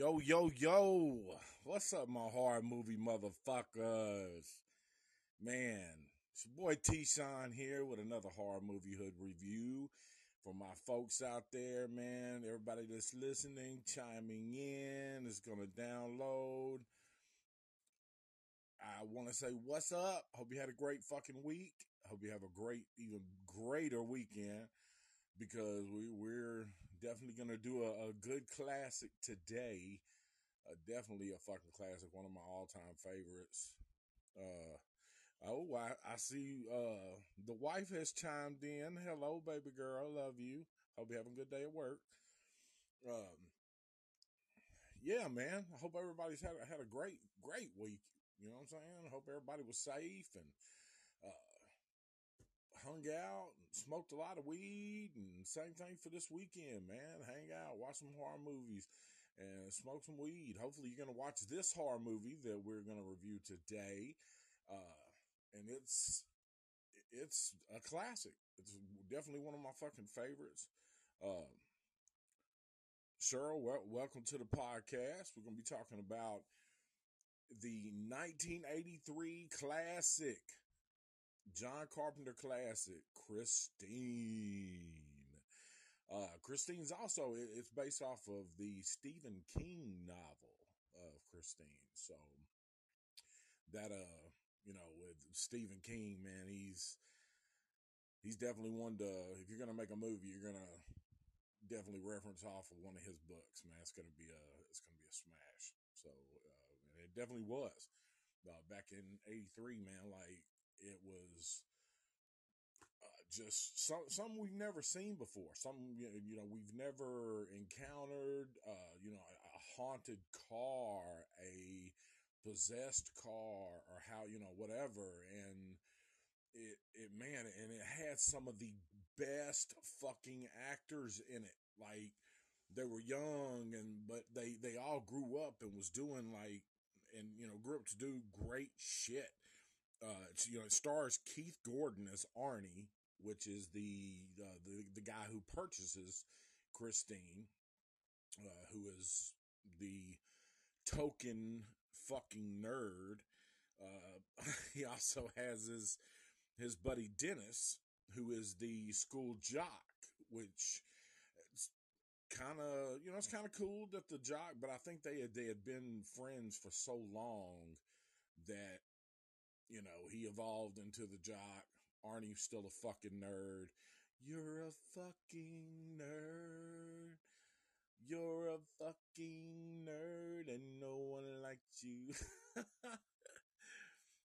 Yo, yo, yo, what's up, my horror movie motherfuckers? Man, it's your boy T-Sean here with another horror movie hood review for my folks out there, man. Everybody that's listening, chiming in, is going to download. I want to say what's up. Hope you had a great fucking week. Hope you have a great, even greater weekend. Because we're definitely going to do a good classic today. Definitely a fucking classic. One of my all-time favorites. I see the wife has chimed in. Hello, baby girl. Love you. Hope you're having a good day at work. Yeah, man. I hope everybody's had a great, great week. You know what I'm saying? I hope everybody was safe and hung out and smoked a lot of weed, and same thing for this weekend, man. Hang out, watch some horror movies, and smoke some weed. Hopefully you're going to watch this horror movie that we're going to review today, and it's a classic. It's definitely one of my fucking favorites. Cheryl, welcome to the podcast. We're going to be talking about the 1983 classic, John Carpenter classic, Christine. Christine's also, it's based off of the Stephen King novel of Christine. So that, you know, with Stephen King, man, he's definitely one to, if you're going to make a movie, you're going to definitely reference off of one of his books, man. It's going to be a smash. So, and it definitely was, back in 83, man. Like, it was just something we've never seen before. Something, you know, we've never encountered, you know, a haunted car, a possessed car, or how, you know, whatever. And it man, and it had some of the best fucking actors in it. Like, they were young, but they all grew up and was doing, like, and, you know, grew up to do great shit. You know, it stars Keith Gordon as Arnie, which is the guy who purchases Christine, who is the token fucking nerd. He also has his buddy Dennis, who is the school jock, which kind of, you know, it's kind of cool that the jock, but I think they had been friends for so long that, you know, he evolved into the jock. Arnie's still a fucking nerd. You're a fucking nerd. You're a fucking nerd, and no one likes you.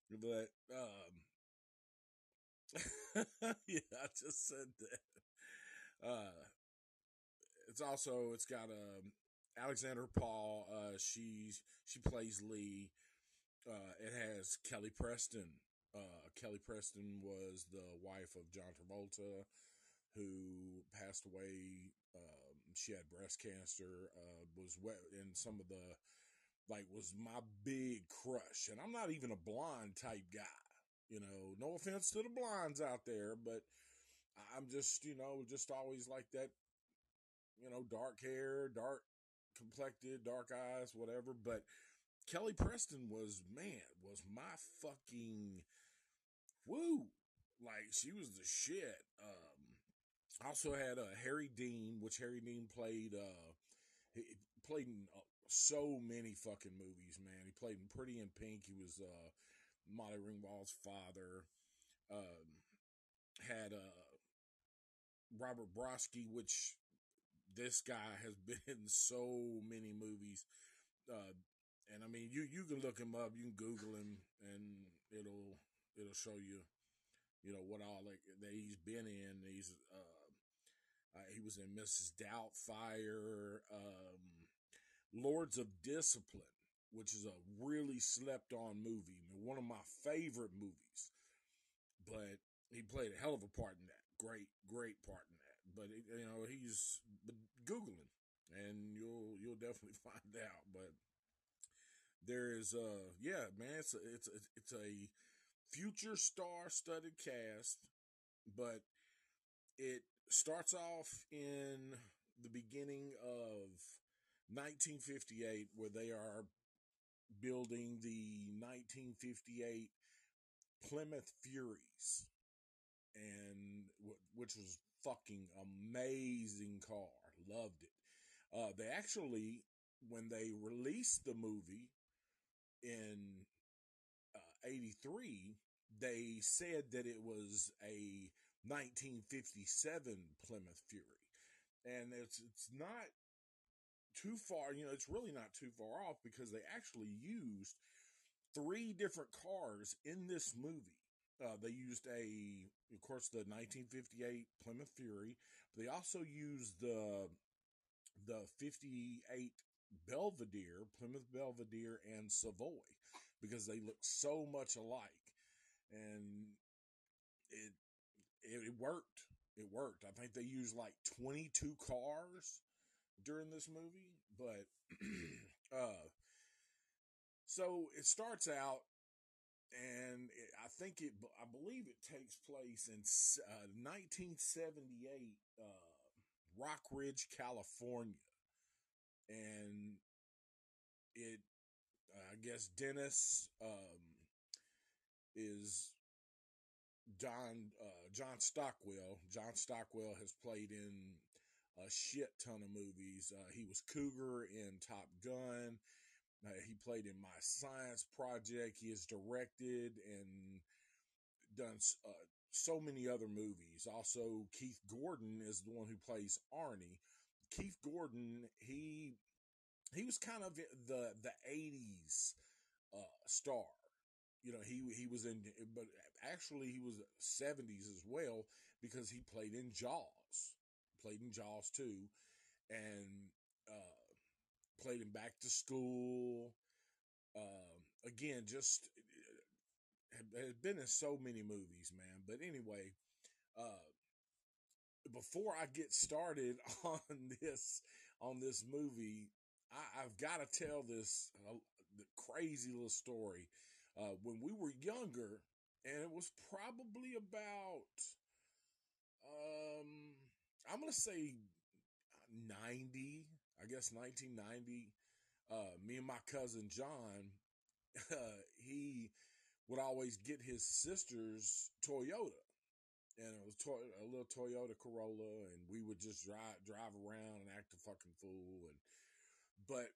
But, yeah, I just said that. It's also, it's got Alexandra Paul. She plays Lee. It has Kelly Preston. Kelly Preston was the wife of John Travolta, who passed away. She had breast cancer, was wet in some of the, like, was my big crush. And I'm not even a blonde type guy, you know, no offense to the blondes out there, but I'm just, you know, just always like that, you know, dark hair, dark complected, dark eyes, whatever. But Kelly Preston was my fucking woo. Like, she was the shit. Also had Harry Dean, which Harry Dean played in so many fucking movies, man. He played in Pretty in Pink. He was Molly Ringwald's father. Had Robert Prosky, which this guy has been in so many movies. And I mean, you can look him up, you can Google him, and it'll show you, you know, what all, like, that he's been in. He's he was in Mrs. Doubtfire, Lords of Discipline, which is a really slept on movie. I mean, one of my favorite movies, but he played a hell of a part in that. Great, great part in that. But it, you know, he's Googling, and you'll definitely find out. But there is, yeah, man, it's a future star-studded cast, but it starts off in the beginning of 1958, where they are building the 1958 Plymouth Furies, and which was fucking amazing car. Loved it. They actually, when they released the movie in 83, they said that it was a 1957 Plymouth Fury. And it's not too far, you know, it's really not too far off, because they actually used 3 different cars in this movie. They used of course, the 1958 Plymouth Fury, but they also used the 58 Belvedere, Plymouth Belvedere, and Savoy, because they look so much alike. And it worked. It worked. I think they used like 22 cars during this movie, but so it starts out, and I believe it takes place in 1978, Rock Ridge, California. And I guess Dennis, is John Stockwell. John Stockwell has played in a shit ton of movies. He was Cougar in Top Gun. He played in My Science Project. He has directed and done so many other movies. Also, Keith Gordon is the one who plays Arnie. Keith Gordon, he was kind of the 80s star. You know, he was in, but actually he was 70s as well, because he played in Jaws. Played in Jaws 2, and played in Back to School. Again, just has been in so many movies, man. But anyway, before I get started on this movie, I've got to tell this the crazy little story. When we were younger, and it was probably about, I'm going to say 1990, me and my cousin John, he would always get his sister's Toyota. And it was a little Toyota Corolla, and we would just drive around and act a fucking fool. But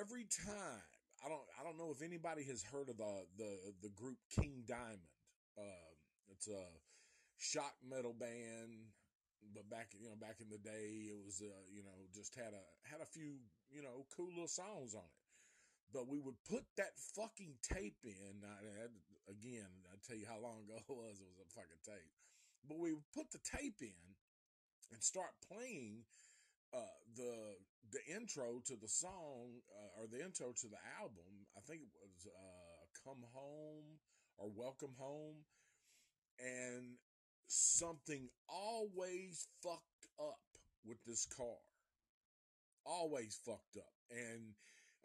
every time, I don't know if anybody has heard of the group King Diamond. It's a shock metal band, but back in the day, it was just had a few cool little songs on it. But we would put that fucking tape in. I tell you how long ago it was. It was a fucking tape. But we would put the tape in and start playing the intro to the song, or the intro to the album. I think it was Come Home or Welcome Home, and something always fucked up with this car. Always fucked up. And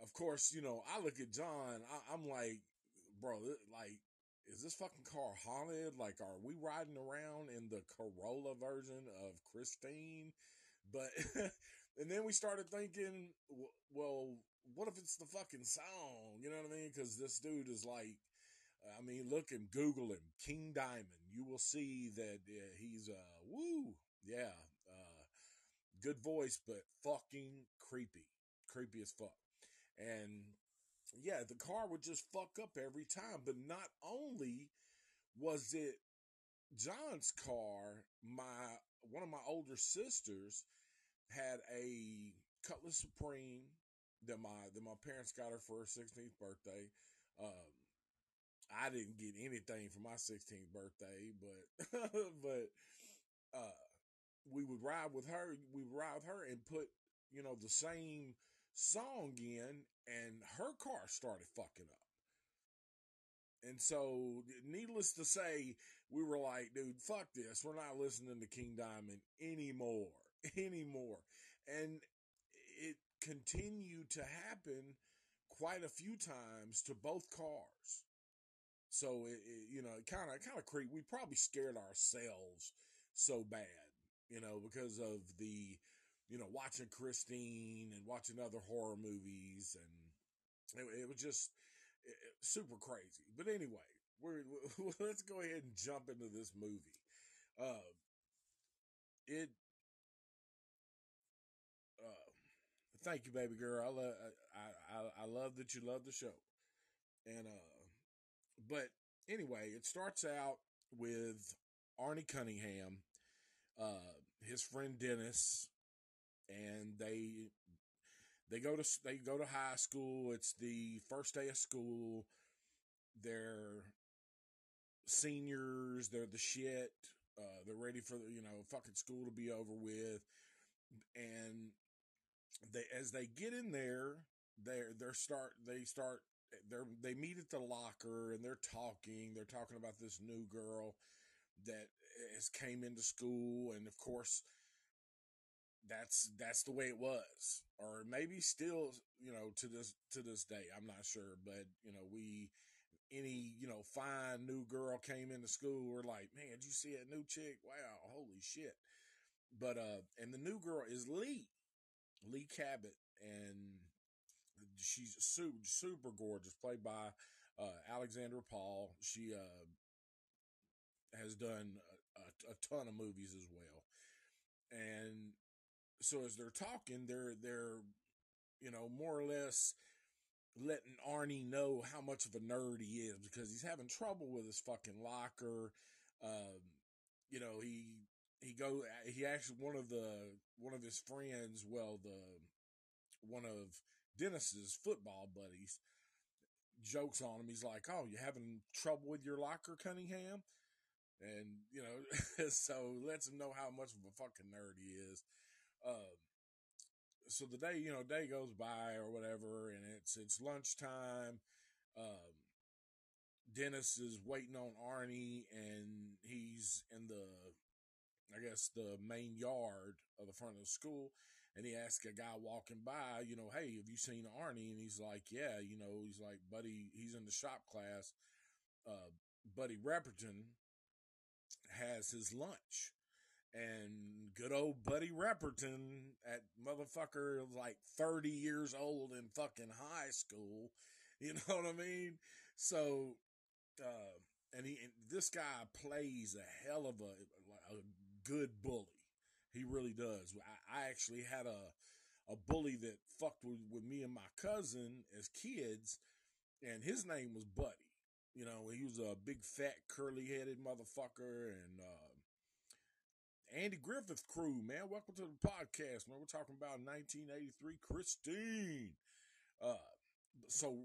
of course, I look at John, I'm like, bro, like, is this fucking car haunted? Like, are we riding around in the Corolla version of Christine? But, and then we started thinking, well, what if it's the fucking song? You know what I mean? Because this dude is like, I mean, look and Google him, King Diamond. You will see that he's good voice, but fucking creepy as fuck. And yeah, the car would just fuck up every time. But not only was it John's car, one of my older sisters had a Cutlass Supreme that my parents got her for her 16th birthday. I didn't get anything for my 16th birthday, but we would ride with her. We would ride with her and put the same song in, and her car started fucking up. And so, needless to say, we were like, dude, fuck this. We're not listening to King Diamond anymore. And it continued to happen quite a few times to both cars. So, it kind of creeped. We probably scared ourselves so bad, because of the you know, watching Christine and watching other horror movies. And it was just super crazy. But anyway, let's go ahead and jump into this movie. Thank you, baby girl. I love that you love the show. And, but anyway, it starts out with Arnie Cunningham, his friend Dennis, and they go to high school. It's the first day of school. They're seniors. They're the shit. They're ready for fucking school to be over with. And as they get in there, they meet at the locker, and they're talking about this new girl that has came into school. And of course that's the way it was, or maybe still, to this day, I'm not sure. But any fine new girl came into school, we're like, man, did you see that new chick? Wow. Holy shit. But, and the new girl is Lee Cabot, and she's super, super gorgeous, played by Alexandra Paul. She has done a ton of movies as well. And so as they're talking, they're more or less letting Arnie know how much of a nerd he is, because he's having trouble with his fucking locker. One of Dennis's football buddies jokes on him. He's like, "Oh, you having trouble with your locker, Cunningham?" And, so lets him know how much of a fucking nerd he is. So the day, day goes by or whatever, and it's lunchtime. Dennis is waiting on Arnie, and he's in the main yard of the front of the school. And he asked a guy walking by, hey, have you seen Arnie? And he's like, yeah, he's like, buddy, he's in the shop class. Buddy Repperton has his lunch. And good old Buddy Repperton, that motherfucker, like 30 years old in fucking high school. You know what I mean? So, and this guy plays a hell of a good bully. He really does. I actually had a bully that fucked with me and my cousin as kids, and his name was Buddy. He was a big, fat, curly-headed motherfucker. And Andy Griffith crew, man, welcome to the podcast, man. We're talking about 1983 Christine. So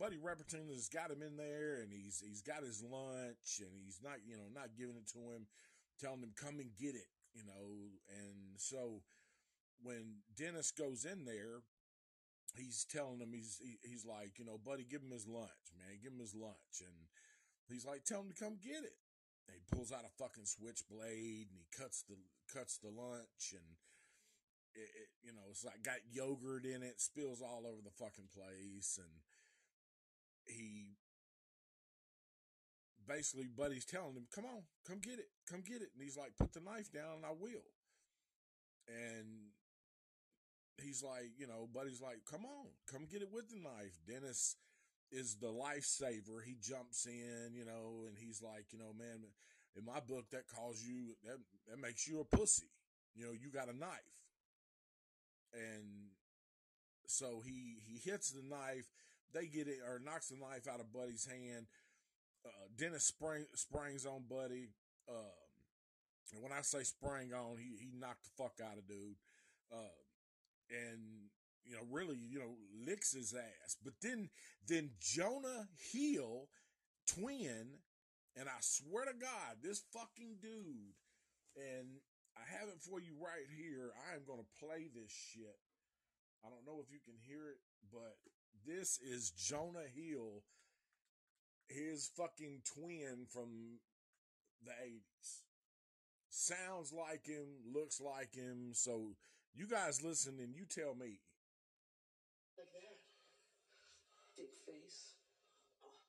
Buddy Repperton has got him in there, and he's got his lunch, and he's not giving it to him, telling him, come and get it. And so when Dennis goes in there, he's telling him, he's like, buddy, give him his lunch, man, give him his lunch. And he's like, tell him to come get it. And he pulls out a fucking switchblade, and he cuts the lunch, and it it's like got yogurt in it, spills all over the fucking place. And basically, Buddy's telling him, come on, come get it. And he's like, put the knife down and I will. And he's like, Buddy's like, come on, come get it with the knife. Dennis is the lifesaver. He jumps in, and he's like, man, in my book, that calls you, that makes you a pussy. You got a knife. And so he hits the knife. They get it, or knocks the knife out of Buddy's hand. Dennis springs on Buddy. And when I say sprang on, he knocked the fuck out of dude. And really licks his ass. But then Jonah Hill, twin, and I swear to God, this fucking dude, and I have it for you right here. I am going to play this shit. I don't know if you can hear it, but this is Jonah Hill, his fucking twin from the 80s. Sounds like him, looks like him. So you guys listen and you tell me. Like that. Big face. Come on,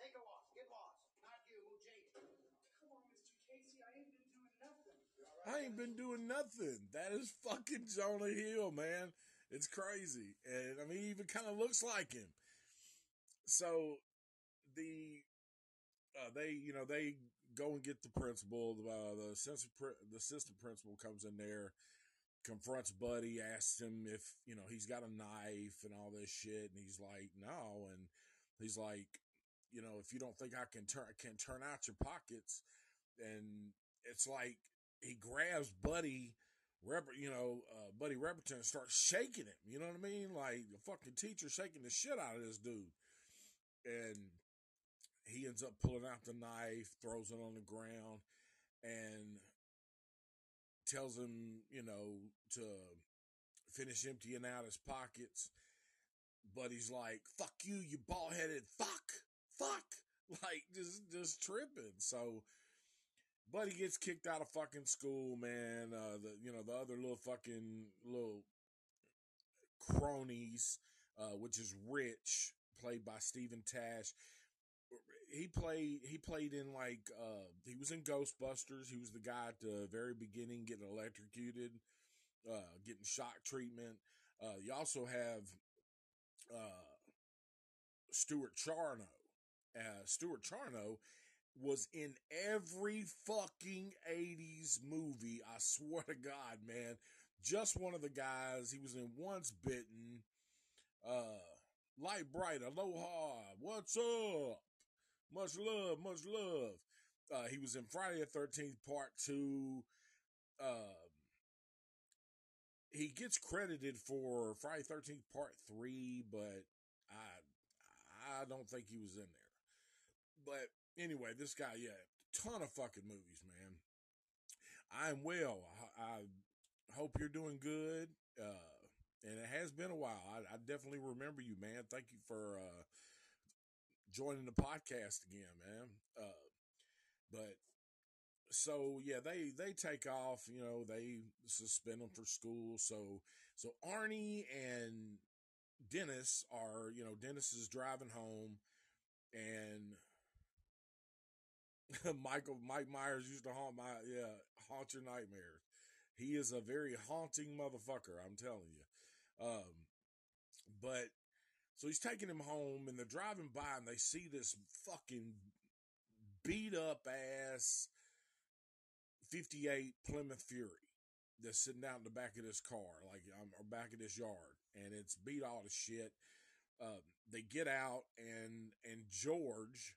take a walk. Get lost. Not you, Moochie. Come I ain't been doing nothing. That is fucking Jonah Hill, man. It's crazy. And I mean, he even kind of looks like him. So they go and get the principal. The assistant principal comes in there, confronts Buddy, asks him if, you know, he's got a knife and all this shit. And he's like, no. And he's like, you know, if you don't think I can turn out your pockets. And it's like he grabs Buddy Repperton and starts shaking him. You know what I mean? Like a fucking teacher shaking the shit out of this dude. And he ends up pulling out the knife, throws it on the ground, and tells him, you know, to finish emptying out his pockets. But he's like, fuck you, you bald-headed fuck. Like, just tripping. So, Buddy gets kicked out of fucking school, man. The other little cronies, which is Rich, played by Steven Tash. He played in he was in Ghostbusters. He was the guy at the very beginning getting electrocuted, getting shock treatment. You also have, Stuart Charno. Stuart Charno was in every fucking 80s movie. I swear to God, man. Just one of the guys. He was in Once Bitten, Light Bright, Aloha, What's Up, Much Love. He was in Friday the 13th Part 2. He gets credited for Friday the 13th Part 3, but I don't think he was in there. But anyway, this guy, yeah, ton of fucking movies, man. I'm well. I hope you're doing good. And it has been a while. I definitely remember you, man. Thank you for joining the podcast again, man. They take off. You know, they suspend them for school. So Arnie and Dennis are, you know, Dennis is driving home, and Mike Myers used to haunt your nightmares. He is a very haunting motherfucker, I'm telling you. So he's taking him home, and they're driving by, and they see this fucking beat-up-ass 58 Plymouth Fury that's sitting out in the back of this car, back of this yard, and it's beat all to shit. They get out, and George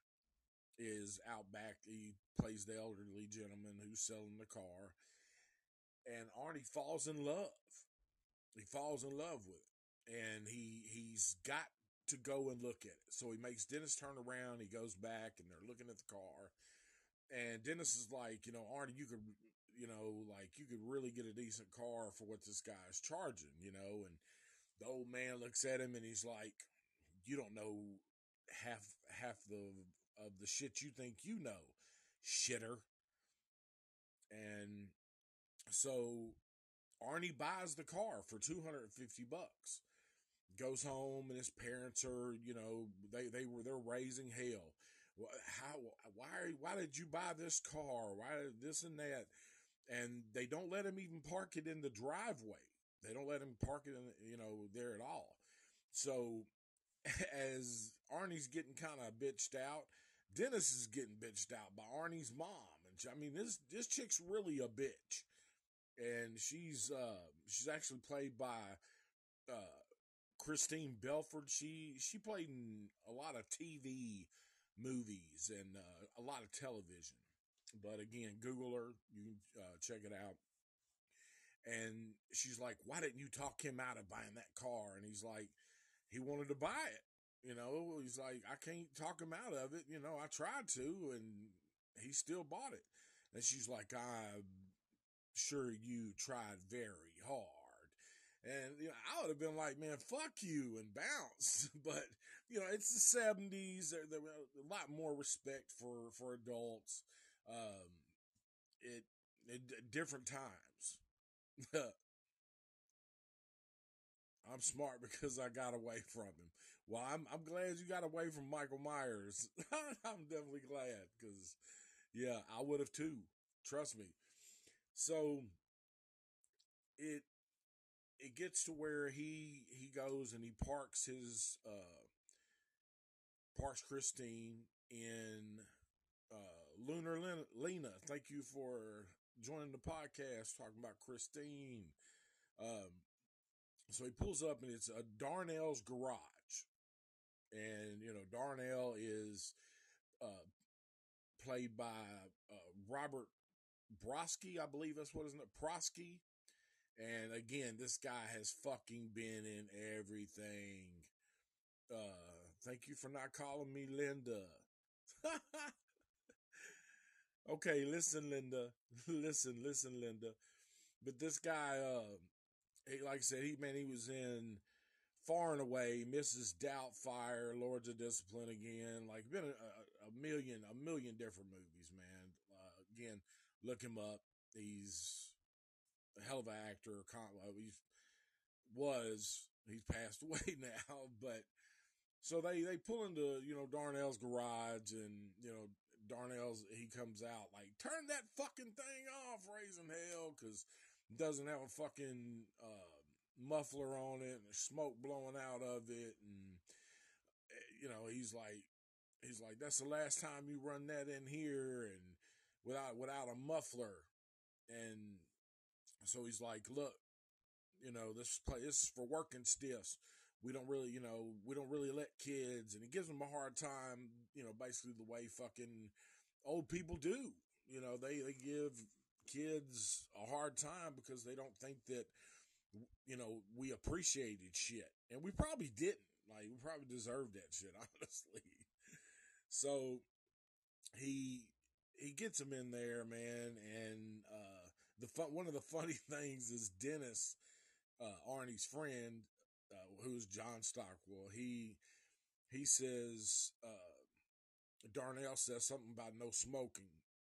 is out back. He plays the elderly gentleman who's selling the car. And Arnie falls in love. He falls in love with it. And he's got to go and look at it. So he makes Dennis turn around. He goes back, and they're looking at the car. And Dennis is like, you know, Arnie, you could really get a decent car for what this guy's charging, you know. And the old man looks at him, and he's like, you don't know half of the shit you think you know, shitter. And so Arnie buys the car for $250, goes home, and his parents are, you know, they're raising hell. Why did you buy this car? Why this and that? And they don't let him even park it in the driveway. They don't let him park it in, you know, there at all. So as Arnie's getting kind of bitched out, Dennis is getting bitched out by Arnie's mom. And I mean, this chick's really a bitch. And she's actually played by Christine Belford. She played in a lot of TV movies and a lot of television. But again, Google her. You can check it out. And she's like, why didn't you talk him out of buying that car? And he's like, he wanted to buy it. You know, he's like, I can't talk him out of it. You know, I tried to, and he still bought it. And she's like, sure, you tried very hard. And, you know, I would have been like, man, fuck you, and bounce. But, you know, it's the 70s. There was a lot more respect for adults. Different times. I'm smart because I got away from him. Well, I'm glad you got away from Michael Myers. I'm definitely glad because, yeah, I would have too. Trust me. So it gets to where he goes and he parks his parks Christine in Lunar Lena. Thank you for joining the podcast, talking about Christine. So he pulls up and it's a Darnell's garage. And, you know, Darnell is played by Robert Prosky, I believe that's what his name, Prosky. And again, this guy has fucking been in everything. Thank you for not calling me Linda. Okay, listen, Linda. listen, Linda. But this guy, like I said, he was in Far and Away, Mrs. Doubtfire, Lords of Discipline again. Like, been a million different movies, man. Again, look him up. He's a hell of an actor. He's passed away now, but so they pull into, you know, Darnell's garage, and, you know, he comes out like, turn that fucking thing off, raising hell, because it doesn't have a fucking muffler on it, and there's smoke blowing out of it, and, you know, he's like, that's the last time you run that in here, and without a muffler. And so he's like, look, you know, this is for working stiffs. We don't really let kids. And he gives them a hard time, you know, basically the way fucking old people do. You know, they give kids a hard time because they don't think that, you know, we appreciated shit. And we probably didn't. Like, we probably deserved that shit, honestly. So he gets them in there, man. And one of the funny things is Dennis, Arnie's friend, who's John Stockwell, he says, Darnell says something about no smoking.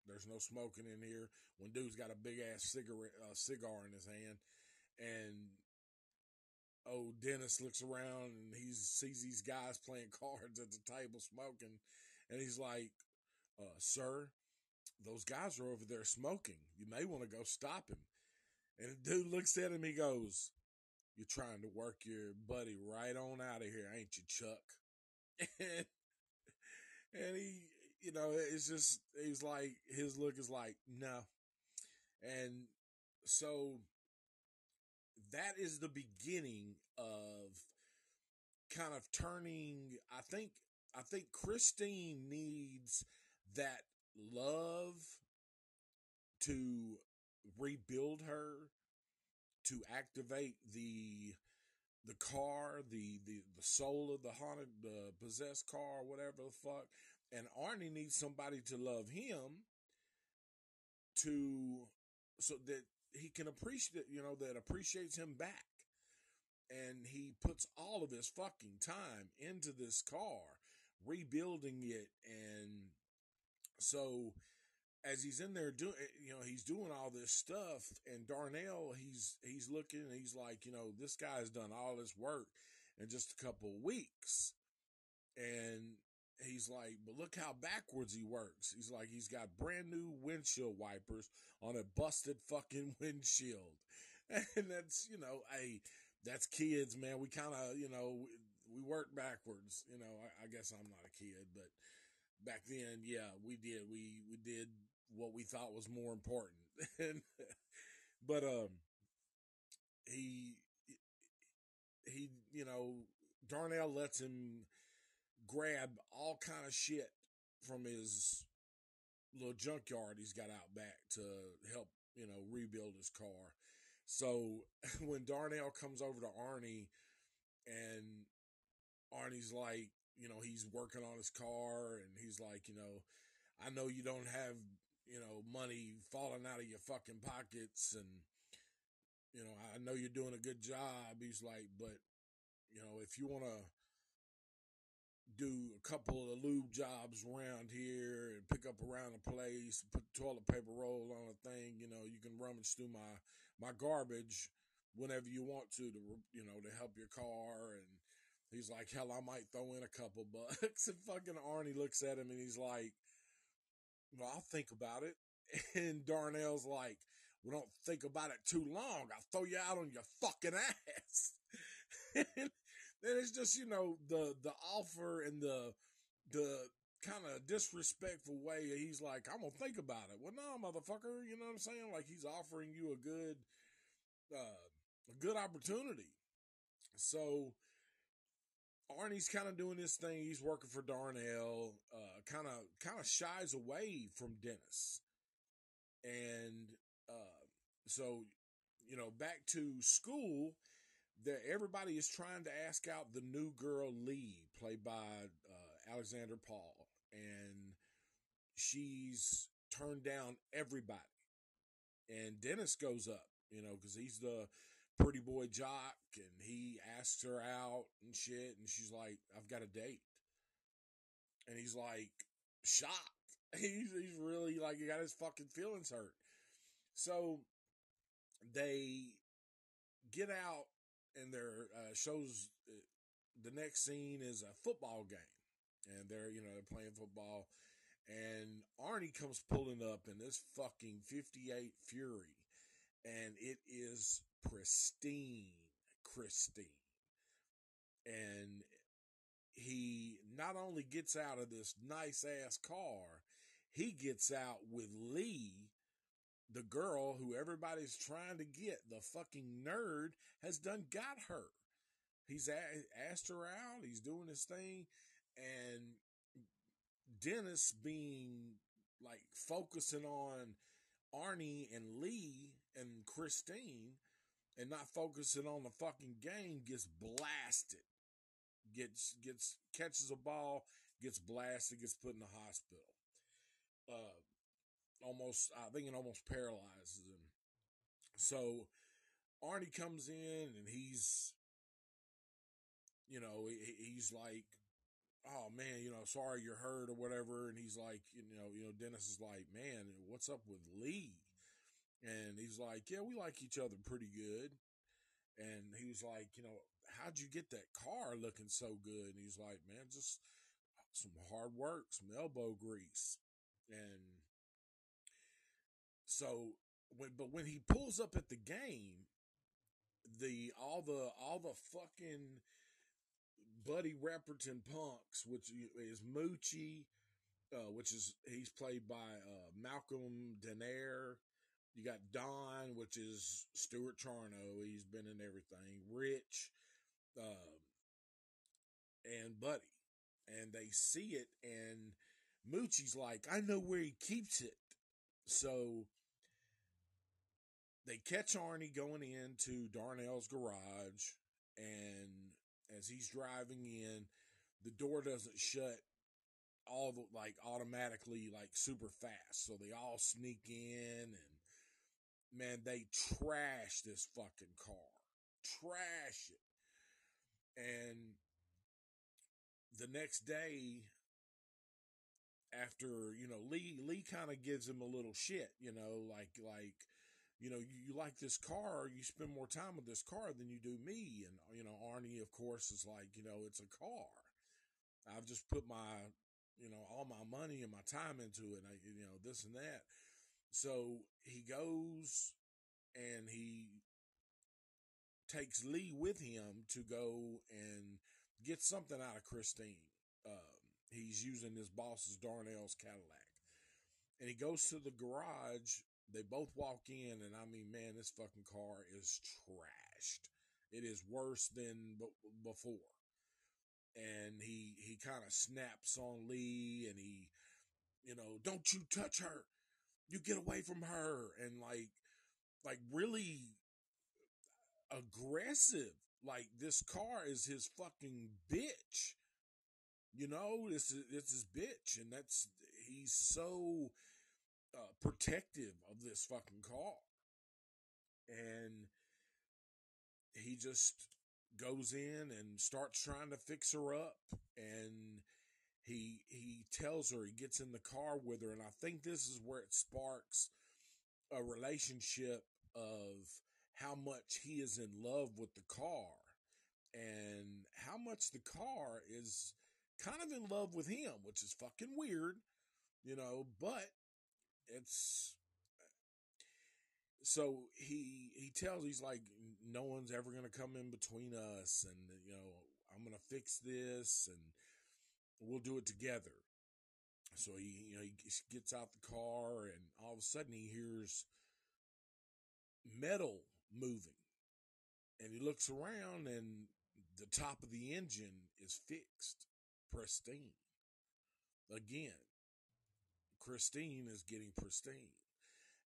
There's no smoking in here, when dude's got a big-ass cigar in his hand. And, oh, Dennis looks around, and he sees these guys playing cards at the table smoking, and he's like, sir, those guys are over there smoking. You may want to go stop him. And the dude looks at him, he goes, you're trying to work your buddy right on out of here, ain't you, Chuck? And he, you know, it's just, he's like, his look is like, no. And so that is the beginning of kind of turning. I think Christine needs that love to rebuild her, to activate the car, the soul of the haunted, the possessed car, whatever the fuck. And Arnie needs somebody to love him, so that he can appreciate, you know, that appreciates him back. And he puts all of his fucking time into this car, rebuilding it. And so as he's in there doing, you know, he's doing all this stuff, and Darnell, he's looking, and he's like, you know, this guy's done all this work in just a couple of weeks. And he's like, but look how backwards he works. He's like, he's got brand new windshield wipers on a busted fucking windshield. And that's, you know, hey, that's kids, man. We kind of, you know, we work backwards. You know, I guess I'm not a kid, but back then, yeah, we did what we thought was more important. But he you know, Darnell lets him grab all kind of shit from his little junkyard he's got out back to help, you know, rebuild his car. So when Darnell comes over to Arnie, and Arnie's like, you know, he's working on his car, and he's like, you know, I know you don't have, you know, money falling out of your fucking pockets, and, you know, I know you're doing a good job. He's like, but, you know, if you want to do a couple of lube jobs around here and pick up around the place, put toilet paper roll on a thing, you know, you can rummage through my garbage whenever you want to, you know, to help your car. And he's like, hell, I might throw in a couple bucks. And fucking Arnie looks at him, and he's like, well, I'll think about it. And Darnell's like, we don't think about it too long, I'll throw you out on your fucking ass. And it's just, you know, the offer and the kind of disrespectful way. He's like, I'm going to think about it. Well, no, motherfucker, you know what I'm saying? Like, he's offering you a good opportunity. So Arnie's kind of doing this thing. He's working for Darnell, kind of shies away from Dennis. And so, you know, back to school, that everybody is trying to ask out the new girl, Lee, played by Alexandra Paul. And she's turned down everybody. And Dennis goes up, you know, because he's the pretty boy jock, and he asks her out and shit. And she's like, I've got a date. And he's like, shocked. He's really like, he got his fucking feelings hurt. So they get out, and their shows, the next scene is a football game, and they're, you know, they're playing football, and Arnie comes pulling up in this fucking 58 Fury, and it is pristine. And he not only gets out of this nice ass car, he gets out with Lee, the girl who everybody's trying to get. The fucking nerd has done got her. He's asked her out. He's doing his thing. And Dennis being like focusing on Arnie and Lee and Christine and not focusing on the fucking game gets blasted. Catches a ball, gets blasted, gets put in the hospital. I think it almost paralyzes him. So Arnie comes in, and he's, you know, he's like, oh man, you know, sorry you're hurt or whatever. And he's like, you know, Dennis is like, man, what's up with Lee? And he's like, yeah, we like each other pretty good. And he was like, you know, how'd you get that car looking so good? And he's like, man, just some hard work, some elbow grease. And so when he pulls up at the game, all the fucking Buddy Repperton punks, which is Moochie, he's played by Malcolm Danare. You got Don, which is Stuart Charno. He's been in everything. Rich, and Buddy. And they see it, and Moochie's like, I know where he keeps it. So they catch Arnie going into Darnell's garage, and as he's driving in, the door doesn't shut automatically, like super fast. So they all sneak in, and man, they trash this fucking car. Trash it. And the next day, after, you know, Lee kind of gives him a little shit, you know, like, you know, you like this car, you spend more time with this car than you do me. And, you know, Arnie, of course, is like, you know, it's a car. I've just put my, you know, all my money and my time into it, and I, you know, this and that. So he goes and he takes Lee with him to go and get something out of Christine. He's using his boss's Darnell's Cadillac. And he goes to the garage. They both walk in, and I mean, man, this fucking car is trashed. It is worse than before. And he kind of snaps on Lee, and he, you know, don't you touch her. You get away from her. And like really aggressive. Like, this car is his fucking bitch. You know, it's his bitch, and he's so protective of this fucking car. And he just goes in and starts trying to fix her up, and he tells her, he gets in the car with her, and I think this is where it sparks a relationship of how much he is in love with the car, and how much the car is kind of in love with him, which is fucking weird, you know, but it's So he tells, he's like, no one's ever going to come in between us, and, you know, I'm going to fix this and we'll do it together. So he gets out the car, and all of a sudden he hears metal moving, and he looks around, and the top of the engine is fixed. Pristine. Again, Christine is getting pristine.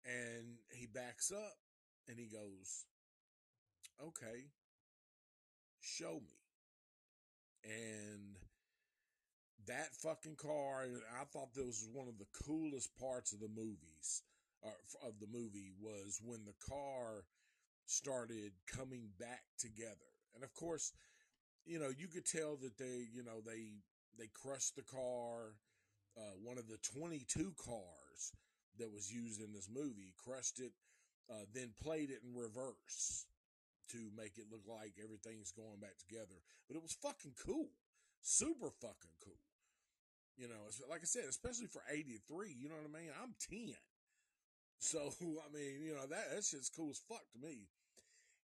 And he backs up and he goes, okay, show me. And that fucking car, I thought this was one of the coolest parts of the movies, of the movie, was when the car started coming back together. And of course, you know, you could tell that they crushed the car. One of the 22 cars that was used in this movie, crushed it, then played it in reverse to make it look like everything's going back together. But it was fucking cool. Super fucking cool. You know, like I said, especially for 83, you know what I mean? I'm 10. So, I mean, you know, that shit's cool as fuck to me.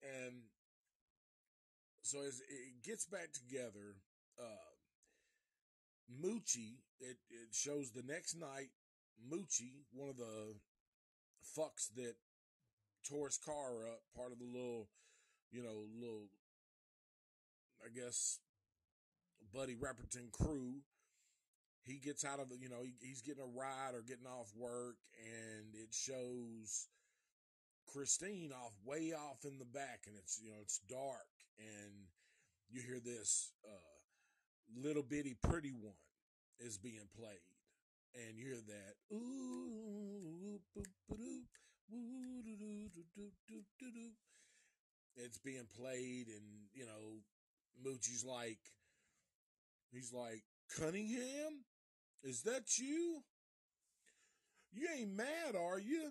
And so as it gets back together, Moochie, it shows the next night, Moochie, one of the fucks that tore his car up, part of the little, I guess, Buddy Repperton crew, he gets out of, you know, he's getting a ride or getting off work, and it shows Christine way off in the back, and it's, you know, it's dark, and you hear this, Little Bitty Pretty One is being played. And you hear that, ooh, it's being played, and, you know, Moochie's like, he's like, Cunningham, is that you? You ain't mad, are you?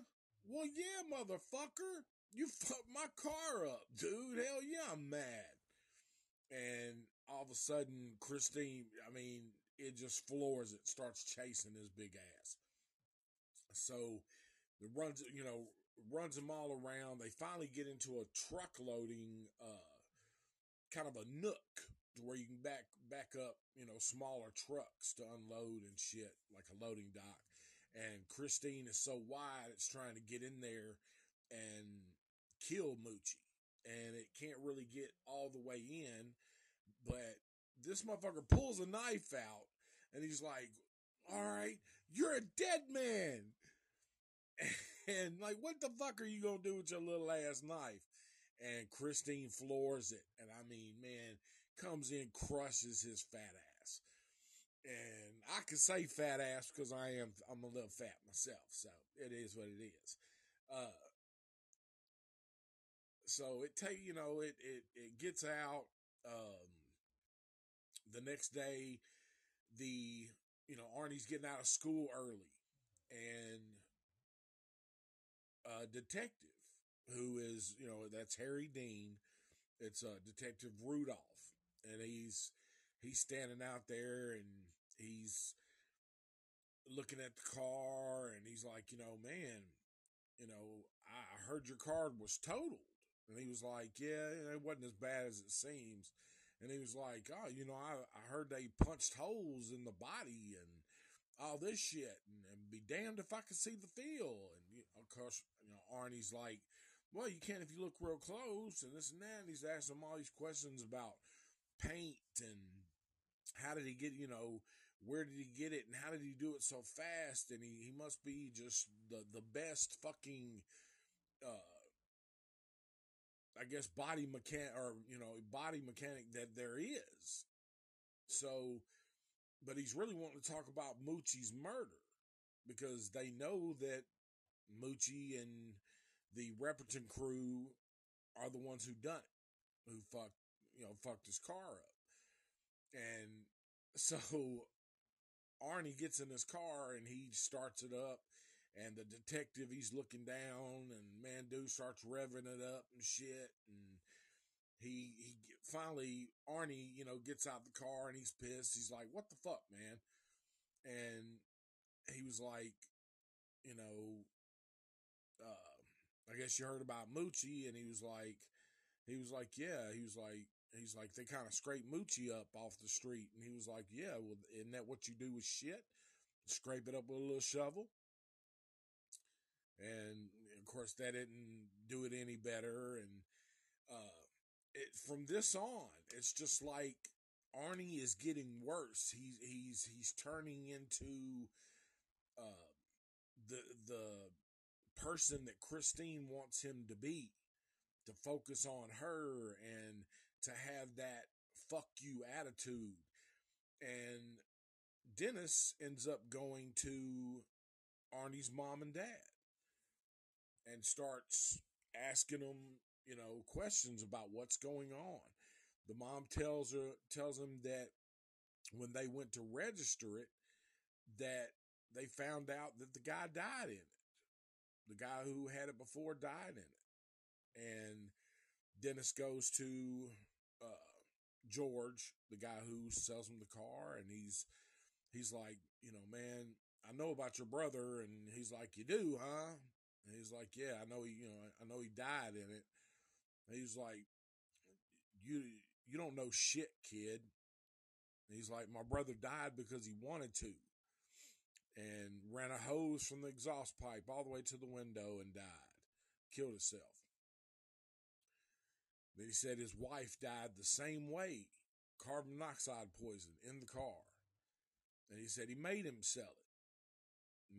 Well, yeah, motherfucker, you fucked my car up, dude. Hell yeah, I'm mad. And all of a sudden, Christine, I mean, it just floors it, starts chasing his big ass. So it runs them all around. They finally get into a truck loading, kind of a nook to where you can back up, you know, smaller trucks to unload and shit, like a loading dock. And Christine is so wide, it's trying to get in there and kill Moochie. And it can't really get all the way in, but this motherfucker pulls a knife out, and he's like, all right, you're a dead man. And like, what the fuck are you going to do with your little ass knife? And Christine floors it. And I mean, man, comes in, crushes his fat ass. And I can say fat ass because I'm a little fat myself. So it is what it is. So it take, you know, it gets out. The next day, Arnie's getting out of school early, and a detective who is, you know, that's Harry Dean. It's Detective Rudolph, and he's standing out there, and he's looking at the car, and he's like, you know, man, you know, I heard your car was totaled. And he was like, yeah, it wasn't as bad as it seems. And he was like, oh, you know, I heard they punched holes in the body and all this shit, and be damned if I could see the feel. And, of course, you know, Arnie's like, well, you can if you look real close and this and that. And he's asking him all these questions about paint and how did he get, you know, where did he get it and how did he do it so fast? And he must be just the best fucking, I guess, body mechanic that there is. So, but he's really wanting to talk about Moochie's murder, because they know that Moochie and the Repperton crew are the ones who done it, who fucked his car up. And so Arnie gets in his car and he starts it up. And the detective, he's looking down, and Mandu starts revving it up and shit. And he finally, Arnie, you know, gets out the car and he's pissed. He's like, what the fuck, man? And he was like, you know, I guess you heard about Moochie, and he's like, they kind of scraped Moochie up off the street. And he was like, yeah, well, isn't that what you do with shit? Scrape it up with a little shovel. And of course that didn't do it any better. And, from this on, it's just like Arnie is getting worse. He's turning into, the person that Christine wants him to be, to focus on her and to have that fuck you attitude. And Dennis ends up going to Arnie's mom and dad and starts asking them, you know, questions about what's going on. The mom tells him that when they went to register it, that they found out that the guy died in it. The guy who had it before died in it. And Dennis goes to George, the guy who sells him the car, and he's like, you know, man, I know about your brother. And he's like, you do, huh? And he's like, yeah, I know he died in it. And he's like, you don't know shit, kid. And he's like, my brother died because he wanted to, and ran a hose from the exhaust pipe all the way to the window and died, killed himself. Then he said his wife died the same way, carbon monoxide poison in the car. And he said he made him sell it.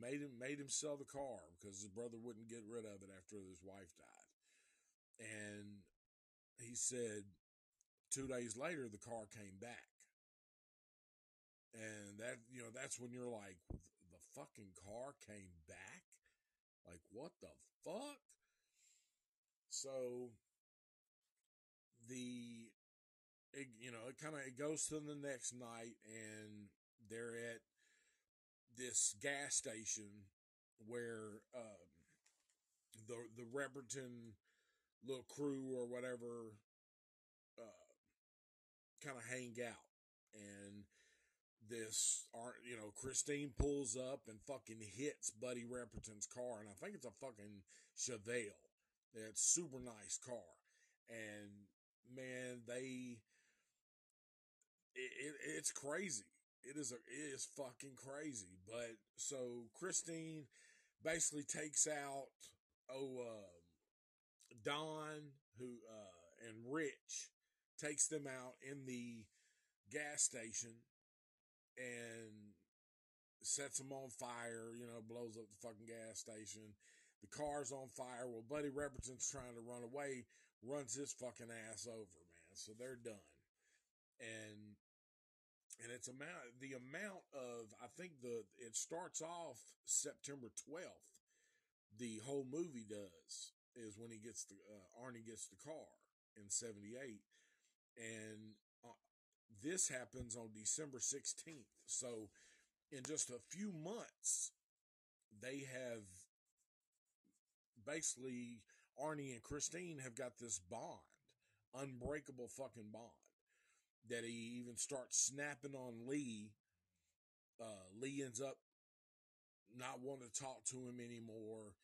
Made him sell the car because his brother wouldn't get rid of it after his wife died. And he said 2 days later, the car came back. And that, you know, that's when you're like, the fucking car came back? Like, what the fuck? So it goes to the next night, and they're at this gas station where the Repperton little crew or whatever kind of hang out. And this, you know, Christine pulls up and fucking hits Buddy Repperton's car, and I think it's a fucking Chevelle. That's super nice car. And man, it's crazy. It is fucking crazy. But so Christine basically takes out Don who and Rich, takes them out in the gas station and sets them on fire, you know, blows up the fucking gas station. The car's on fire. Well, Buddy Repperton's trying to run away, runs his fucking ass over, man. So they're done. And it's the amount of, I think it starts off September 12th. The whole movie is when he gets Arnie gets the car in 78. And this happens on December 16th. So in just a few months, they have basically, Arnie and Christine have got this bond, unbreakable fucking bond, that he even starts snapping on Lee. Lee ends up not wanting to talk to him anymore.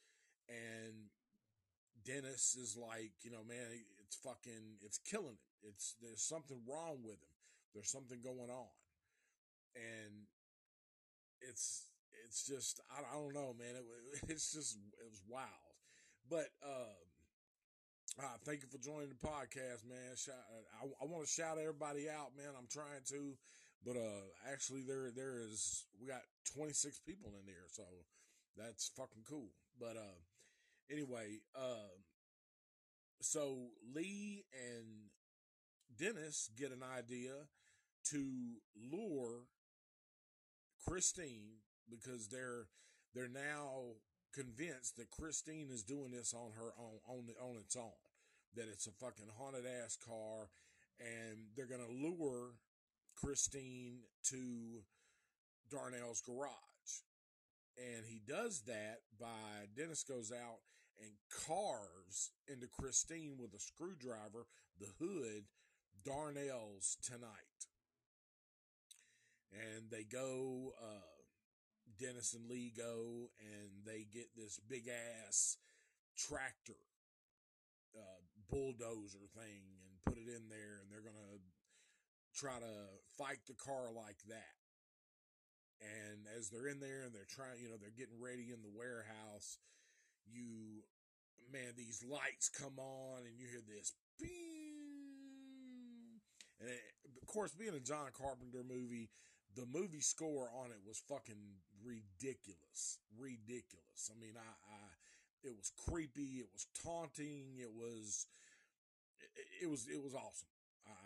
And Dennis is like, you know, man, it's killing him. There's something wrong with him. There's something going on. And it's just, I don't know, man. It was wild. But, thank you for joining the podcast, man. I want to shout everybody out, man. I'm trying to, but, actually we got 26 people in there. So that's fucking cool. But, anyway, so Lee and Dennis get an idea to lure Christine, because they're now convinced that Christine is doing this on her own, on its own, that it's a fucking haunted ass car, and they're going to lure Christine to Darnell's garage. And he does that by, Dennis goes out and carves into Christine with a screwdriver, the hood, Darnell's tonight. And they go, Dennis and Lee go, and they get this big ass tractor bulldozer thing and put it in there, and they're going to try to fight the car like that. And as they're in there and they're trying, you know, they're getting ready in the warehouse, these lights come on and you hear this bing. And it, of course, being a John Carpenter movie, the movie score on it was fucking ridiculous. I mean, it was creepy. It was taunting. It was awesome.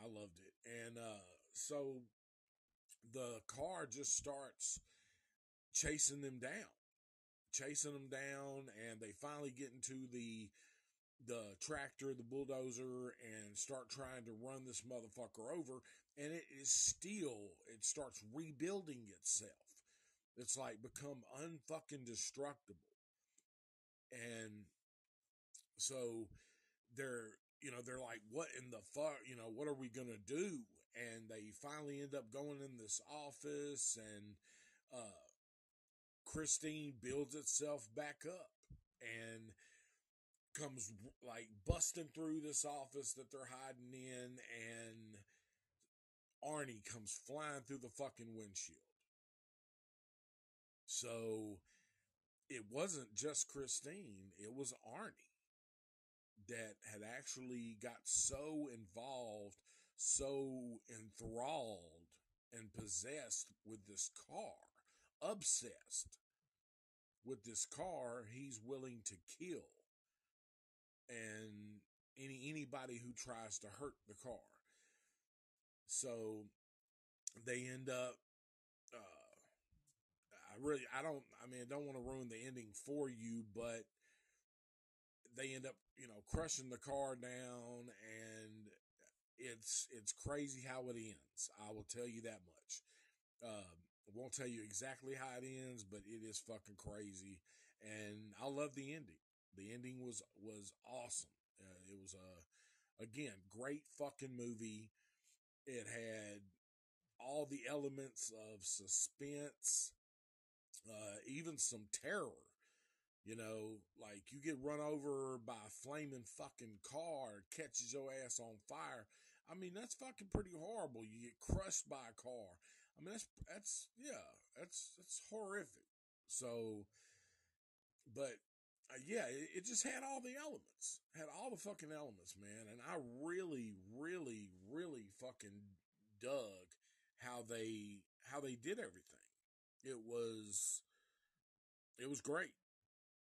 I loved it. And, so the car just starts chasing them down. And they finally get into the tractor, the bulldozer, and start trying to run this motherfucker over. And it starts rebuilding itself. It's like become unfucking destructible. And so they're like, what in the fuck, what are we going to do? And they finally end up going in this office, and Christine builds itself back up and comes like busting through this office that they're hiding in, and Arnie comes flying through the fucking windshield. So it wasn't just Christine, it was Arnie that had actually got so involved, so enthralled and possessed with this car, obsessed with this car, he's willing to kill and anybody who tries to hurt the car. So they end up, I don't want to ruin the ending for you, but they end up, crushing the car down, and it's crazy how it ends. I will tell you that much. I won't tell you exactly how it ends, but it is fucking crazy. And I love the ending. The ending was awesome. It was again, great fucking movie. It had all the elements of suspense, even some terror, like you get run over by a flaming fucking car, catches your ass on fire. I mean, that's fucking pretty horrible. You get crushed by a car. I mean, that's horrific. So, but yeah, it just had all the elements, man. And I really, really, really fucking dug how they did everything. It was great.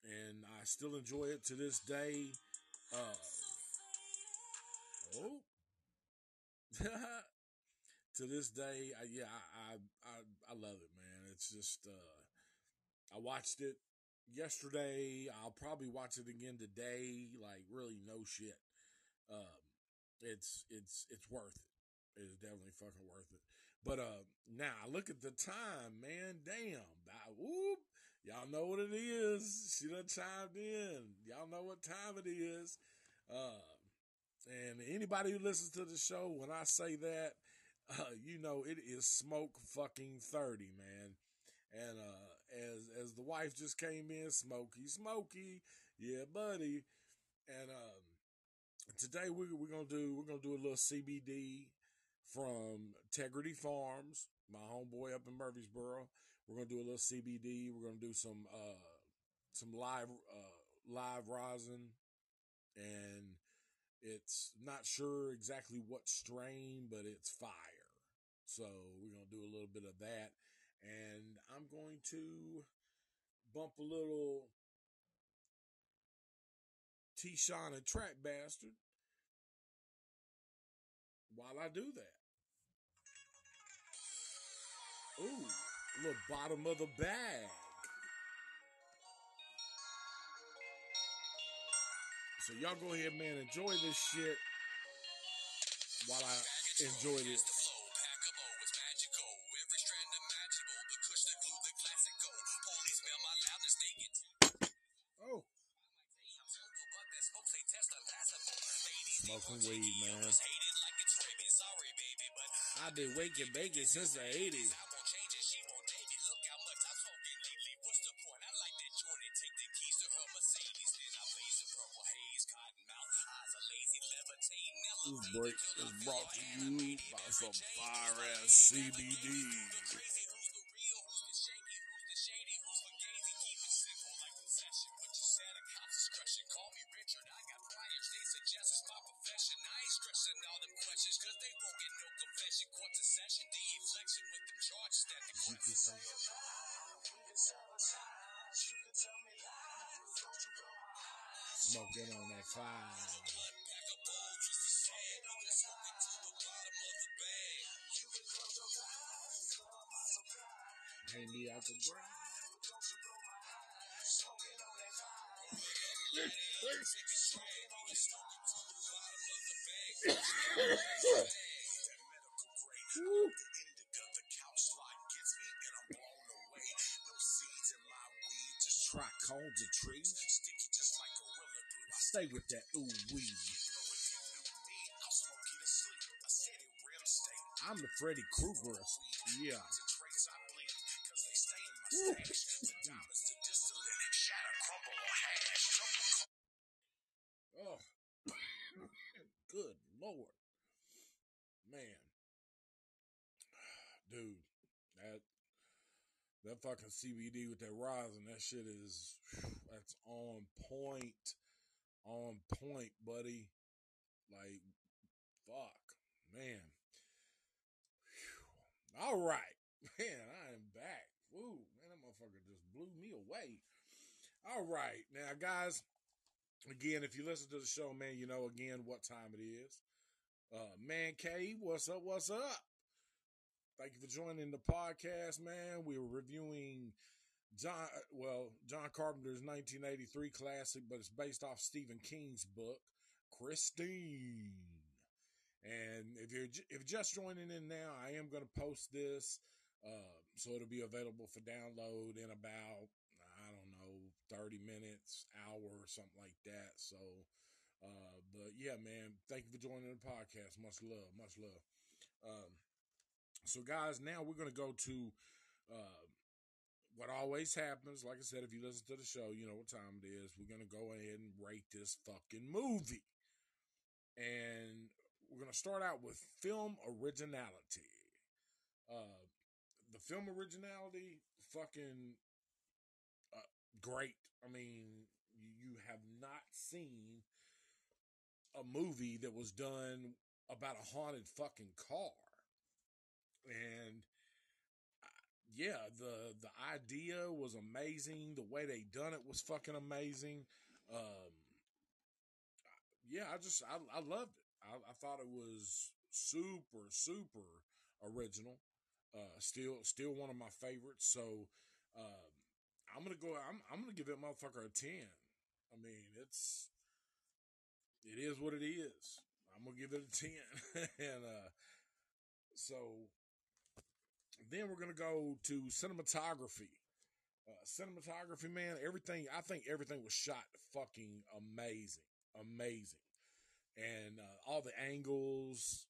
And I still enjoy it to this day. To this day, I love it, man. It's just, I watched it yesterday. I'll probably watch it again today. Like, really, no shit. It's worth it. It's definitely fucking worth it. But now I look at the time, man. Damn. Y'all know what it is. She done chimed in. Y'all know what time it is. And anybody who listens to the show, when I say that, it is smoke fucking 30, man. And as the wife just came in, Smokey, yeah, buddy. And today we're gonna do a little CBD from Tegridy Farms, my homeboy up in Murfreesboro. We're gonna do a little CBD. We're gonna do some live rosin, and it's not sure exactly what strain, but it's fire. So we're gonna do a little bit of that, and I'm going to bump a little T-Shawn and Track Bastard while I do that. Ooh. Little bottom of the bag. So y'all go ahead, man, enjoy this shit while I enjoy this. Oh. Smoking weed, man. I've been waking bacon since the 80s. Breaks is brought to you by some fire-ass CBD. Smoking on that fire. Me out the ground. Try call the tree. Stay with that ooh wee. I'm the Freddy Krueger. Yeah. Oh, good Lord, man, dude, that fucking CBD with that rosin, that shit is, that's on point, buddy. Like, fuck, man. All right, man, I am back. Woo, man, that motherfucker just blew me away. All right. Now, guys, again, if you listen to the show, man, you know, again, what time it is. Man, K, what's up? What's up? Thank you for joining the podcast, man. We were reviewing John Carpenter's 1983 classic, but it's based off Stephen King's book, Christine. And if you're just joining in now, I am going to post this. So it'll be available for download in about, I don't know, 30 minutes, hour, or something like that. So, but yeah, man, thank you for joining the podcast. Much love, much love. So guys, now we're going to go to, what always happens. Like I said, if you listen to the show, you know what time it is. We're going to go ahead and rate this fucking movie. And we're going to start out with film originality. The film originality, fucking great. I mean, you have not seen a movie that was done about a haunted fucking car. And, yeah, the idea was amazing. The way they done it was fucking amazing. Yeah, I loved it. I thought it was super, super original. Still one of my favorites. So, I'm gonna give that motherfucker a 10. I mean, it is what it is. I'm gonna give it a 10. And, so then we're gonna go to cinematography. Cinematography, man, I think everything was shot fucking amazing. Amazing. And, all the angles,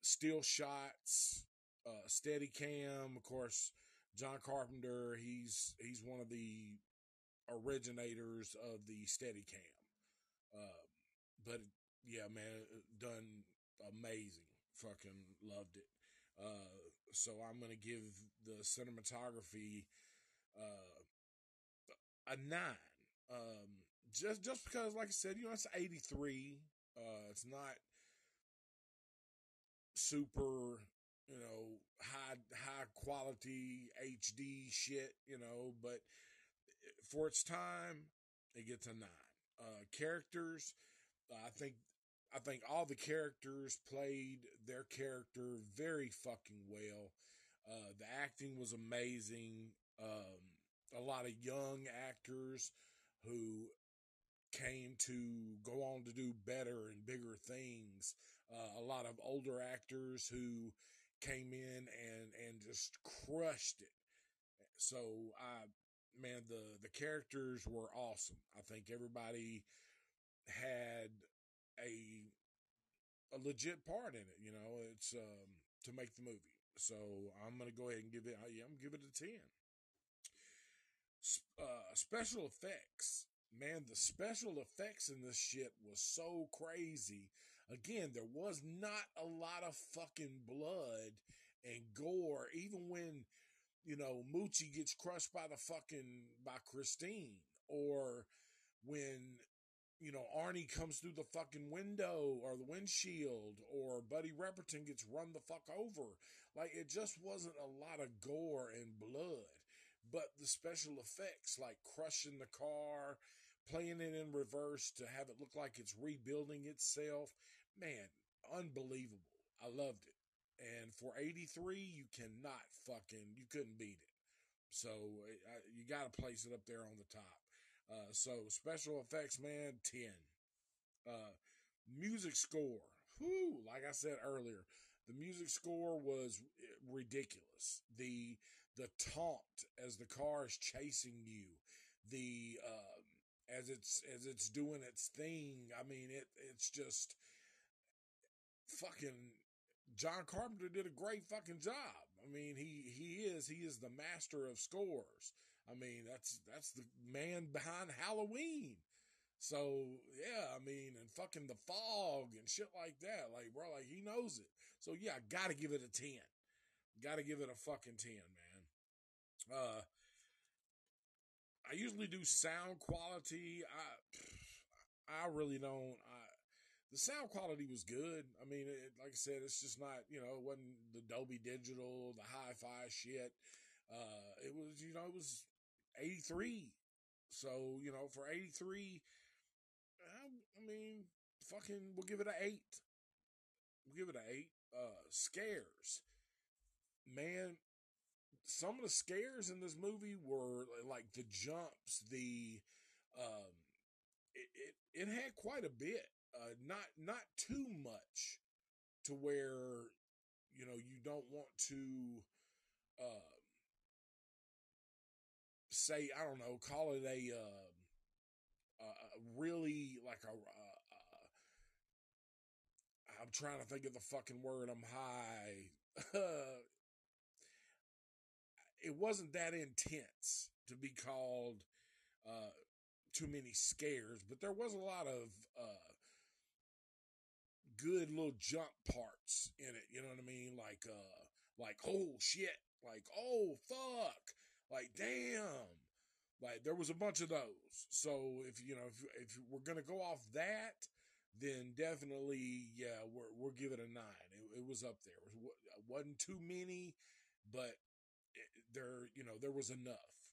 still shots, Steadicam, of course. John Carpenter, he's one of the originators of the Steadicam. But yeah, man, done amazing. Fucking loved it. So I'm gonna give the cinematography a 9. Just because, like I said, you know, it's 83. It's not super, you know, high quality HD shit, you know, but for its time, it gets a 9. Characters, I think all the characters played their character very fucking well. The acting was amazing. A lot of young actors who came to go on to do better and bigger things. A lot of older actors who came in and just crushed it. So, the characters were awesome. I think everybody had a legit part in it, you know, it's to make the movie. So I'm going to go ahead and give it a 10. Special effects. Man, the special effects in this shit was so crazy. again, there was not a lot of fucking blood and gore, even when, you know, Moochie gets crushed by the fucking, by Christine, or when, you know, Arnie comes through the fucking window or the windshield, or Buddy Repperton gets run the fuck over. Like, it just wasn't a lot of gore and blood, but the special effects, like crushing the car, playing it in reverse to have it look like it's rebuilding itself, man, unbelievable. I loved it. And for 83, you cannot fucking, you couldn't beat it. So you got to place it up there on the top. So special effects, man, 10. Music score. Whew, like I said earlier, the music score was ridiculous. The taunt as the car is chasing you, the, as it's doing its thing. I mean, it's just fucking, John Carpenter did a great fucking job. I mean, he is the master of scores. I mean, that's the man behind Halloween. So yeah, I mean, and fucking The Fog and shit like that. Like, bro, like, he knows it. So yeah, I gotta give it a 10. Gotta give it a fucking 10, man. I usually do sound quality. I really don't. The sound quality was good. I mean, like I said, it's just not, you know, it wasn't the Dolby Digital, the hi-fi shit. It was, you know, it was 83. So, you know, for 83, I mean, fucking, we'll give it an 8. We'll give it an 8. Scares. Man, some of the scares in this movie were like the jumps, the, it had quite a bit. Not too much to where, you know, you don't want to, say, I don't know, call it a really like a I'm trying to think of the fucking word. I'm high. It wasn't that intense to be called, too many scares, but there was a lot of, good little jump parts in it. You know what I mean? Like, oh shit. Like, oh fuck. Like, damn. Like, there was a bunch of those. So if, you know, if we're going to go off that, then definitely, yeah, we'll give it a 9. It was up there. It wasn't too many, but there, you know, there was enough.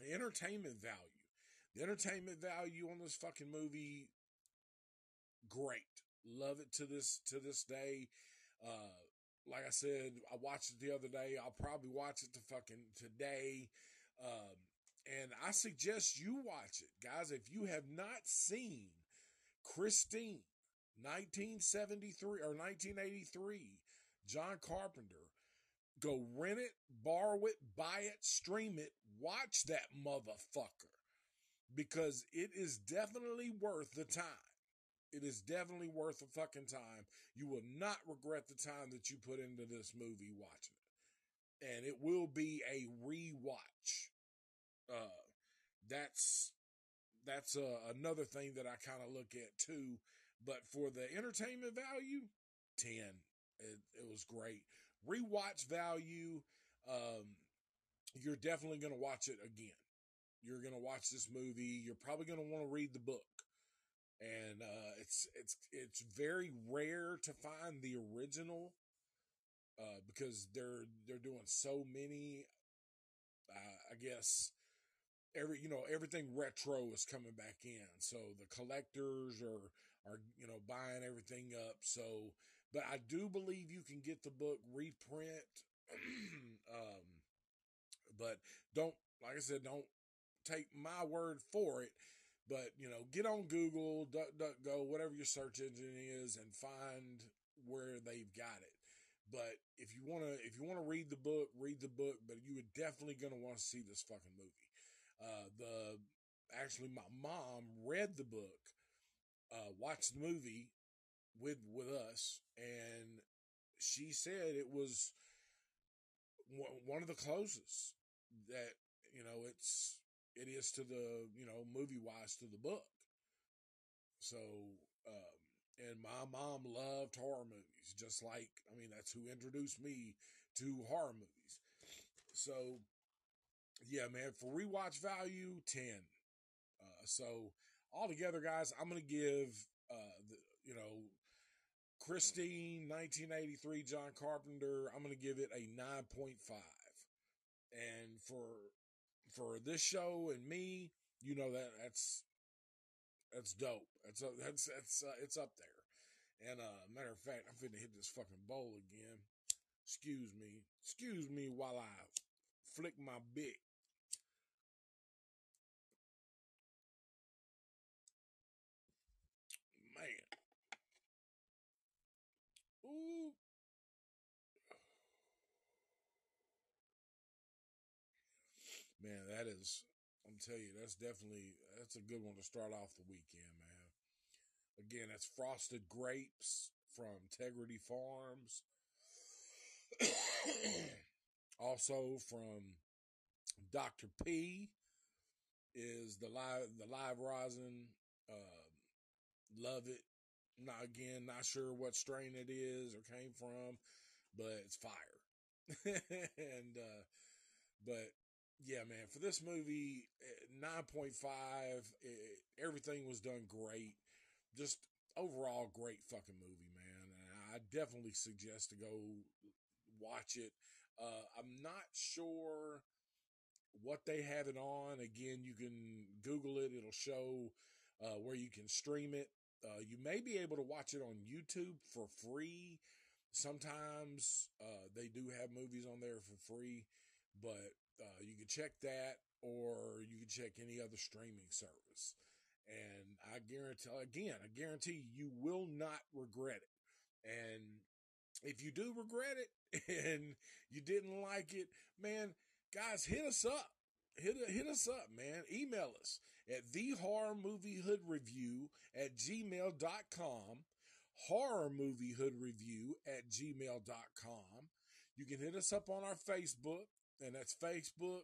The entertainment value on this fucking movie, great. Love it to this day. Like I said, I watched it the other day. I'll probably watch it to fucking today. And I suggest you watch it, guys. If you have not seen Christine, 1973 or 1983, John Carpenter, go rent it, borrow it, buy it, stream it, watch that motherfucker, because it is definitely worth the time. It is definitely worth the fucking time. You will not regret the time that you put into this movie watching it. And it will be a rewatch. That's another thing that I kind of look at too. But for the entertainment value, 10. It was great. Rewatch value. You're definitely going to watch it again. You're going to watch this movie. You're probably going to want to read the book. And, it's very rare to find the original, because they're doing so many, I guess everything retro is coming back in. So the collectors are, you know, buying everything up. So, but I do believe you can get the book reprint. But don't, like I said, don't take my word for it. But, you know, get on Google, DuckDuckGo, whatever your search engine is, and find where they've got it. But if you want to read the book, but you are definitely going to want to see this fucking movie. Actually my mom read the book, watched the movie with us. And she said it was one of the closest that, you know, it is to the, you know, movie wise to the book. So, And my mom loved horror movies, just like, I mean, that's who introduced me to horror movies. So, yeah, man, for rewatch value, 10. So, altogether, guys, I'm going to give, Christine, 1983, John Carpenter, I'm going to give it a 9.5. And for this show and me, you know, that's dope. That's it's up there. And matter of fact, I'm finna hit this fucking bowl again. Excuse me while I flick my bit. Man. Ooh. Man, I'm telling you, that's a good one to start off the weekend, man. Again, that's Frosted Grapes from Tegridy Farms. Also from Dr. P is the live rosin. Love it. Now, again, not sure what strain it is or came from, but it's fire. But yeah, man, for this movie, 9.5, everything was done great. Just overall great fucking movie, man. And I definitely suggest to go watch it. I'm not sure what they have it on. Again, you can Google it. It'll show where you can stream it. You may be able to watch it on YouTube for free. Sometimes they do have movies on there for free, but you can check that, or you can check any other streaming service. And I guarantee you will not regret it. And if you do regret it and you didn't like it, man, guys, hit us up. Hit us up, man. Email us at thehorrormoviehoodreview@gmail.com, horrormoviehoodreview@gmail.com. You can hit us up on our Facebook. And that's Facebook,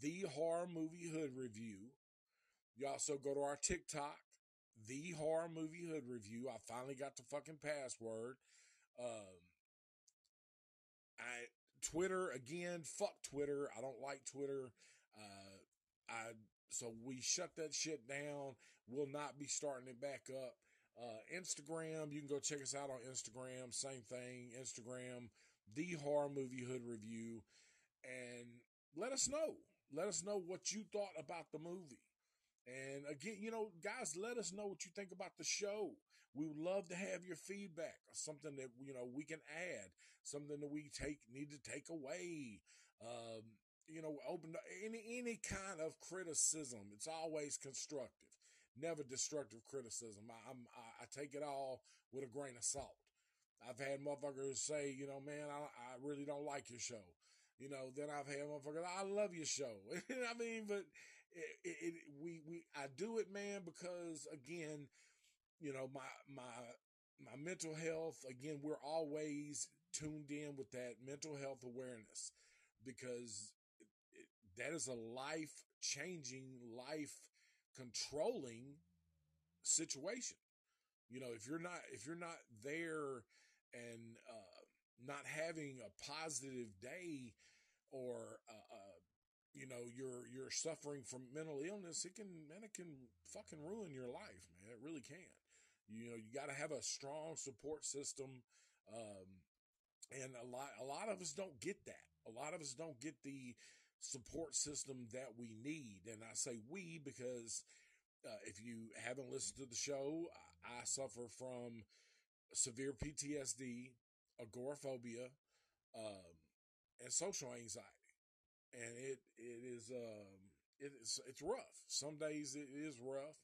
The Horror Movie Hood Review. You also go to our TikTok, The Horror Movie Hood Review. I finally got the fucking password. Twitter, again, fuck Twitter. I don't like Twitter. So we shut that shit down. We'll not be starting it back up. Instagram, you can go check us out on Instagram. Same thing, Instagram, The Horror Movie Hood Review. And let us know. Let us know what you thought about the movie. And again, guys, let us know what you think about the show. We would love to have your feedback, or something that, we can add, something that we need to take away. Open to any kind of criticism. It's always constructive, never destructive criticism. I take it all with a grain of salt. I've had motherfuckers say, man, I really don't like your show. Then I've had motherfuckers, I love your show. I mean, but I do it, man, because again, my mental health, again, we're always tuned in with that mental health awareness, because that is a life changing, life controlling situation. If you're not there and, not having a positive day, or you're suffering from mental illness, it can fucking ruin your life, man. It really can. You got to have a strong support system, and a lot of us don't get that. A lot of us don't get the support system that we need, and I say we because if you haven't listened to the show, I suffer from severe PTSD, agoraphobia, and social anxiety, and it's rough. Some days it is rough,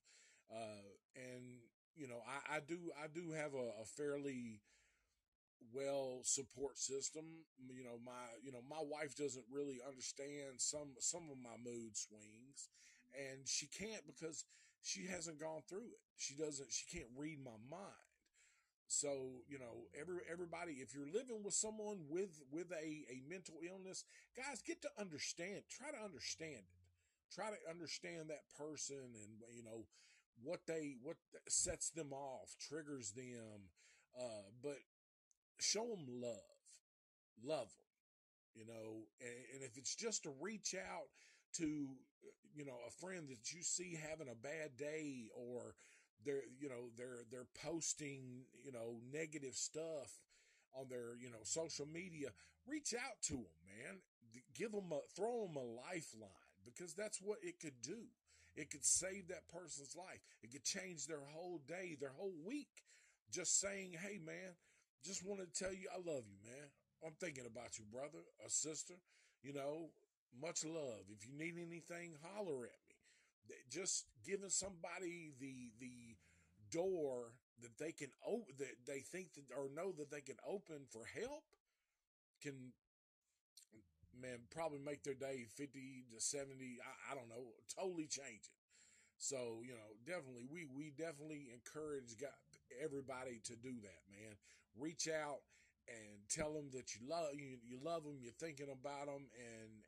and I do have a fairly well support system. My wife doesn't really understand some of my mood swings, and she can't because she hasn't gone through it. She can't read my mind. So, everybody, if you're living with someone with a mental illness, guys, get to understand, try to understand it. Try to understand that person and, what sets them off, triggers them, but show them love them, you know, and if it's just to reach out to, you know, a friend that you see having a bad day, or they're, you know, they're posting, you know, negative stuff on their, you know, social media, reach out to them, man. Give them throw them a lifeline, because that's what it could do. It could save that person's life. It could change their whole day, their whole week. Just saying, hey, man, just wanted to tell you I love you, man. I'm thinking about you, brother or sister. You know, much love. If you need anything, holler at me. Just giving somebody the door that they can open, that they think that, or know that they can open for help, can, man, probably make their day 50 to 70. I don't know, totally change it. So, you know, definitely, we definitely encourage everybody to do that, man. Reach out and tell them that you love them, you're thinking about them, and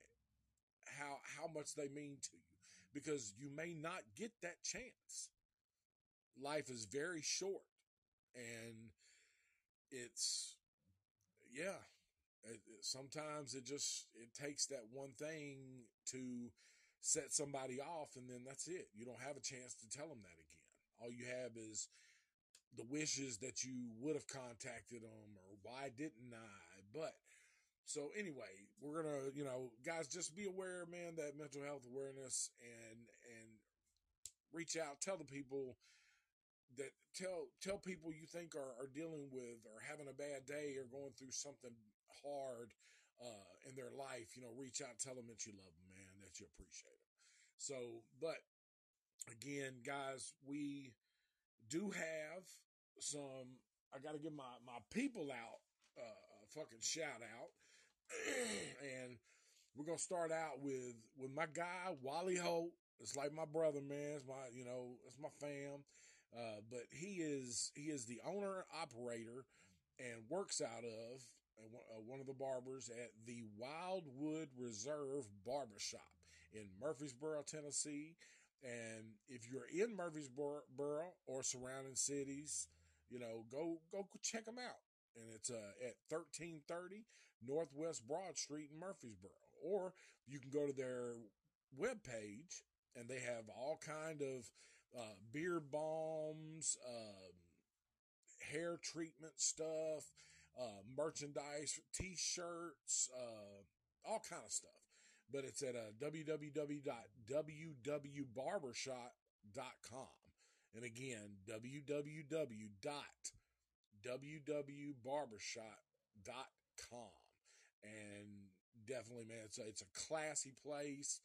how much they mean to you, because you may not get that chance. Life is very short, and it's, yeah. Sometimes it takes that one thing to set somebody off, and then that's it. You don't have a chance to tell them that again. All you have is the wishes that you would have contacted them, or why didn't I? But so anyway, we're going to, you know, guys, just be aware, man, that mental health awareness, and reach out, tell the people that tell people you think are dealing with, or having a bad day, or going through something hard in their life, you know, reach out, tell them that you love them, man, that you appreciate them. So, but again, guys, we do have some, I got to give my people out a fucking shout out. And we're going to start out with my guy, Wally Holt. It's like my brother, man. It's my, you know, it's my fam. But he is the owner, operator, and works out of one of the barbers at the Wildwood Reserve Barbershop in Murfreesboro, Tennessee. And if you're in Murfreesboro or surrounding cities, you know, go check them out. And it's at 1330 Northwest Broad Street in Murfreesboro. Or you can go to their webpage, and they have all kind of beard balms, hair treatment stuff, merchandise, t-shirts, all kind of stuff. But it's at www.wwbarbershop.com. And again, www.wwbarbershop.com. And definitely, man, it's a classy place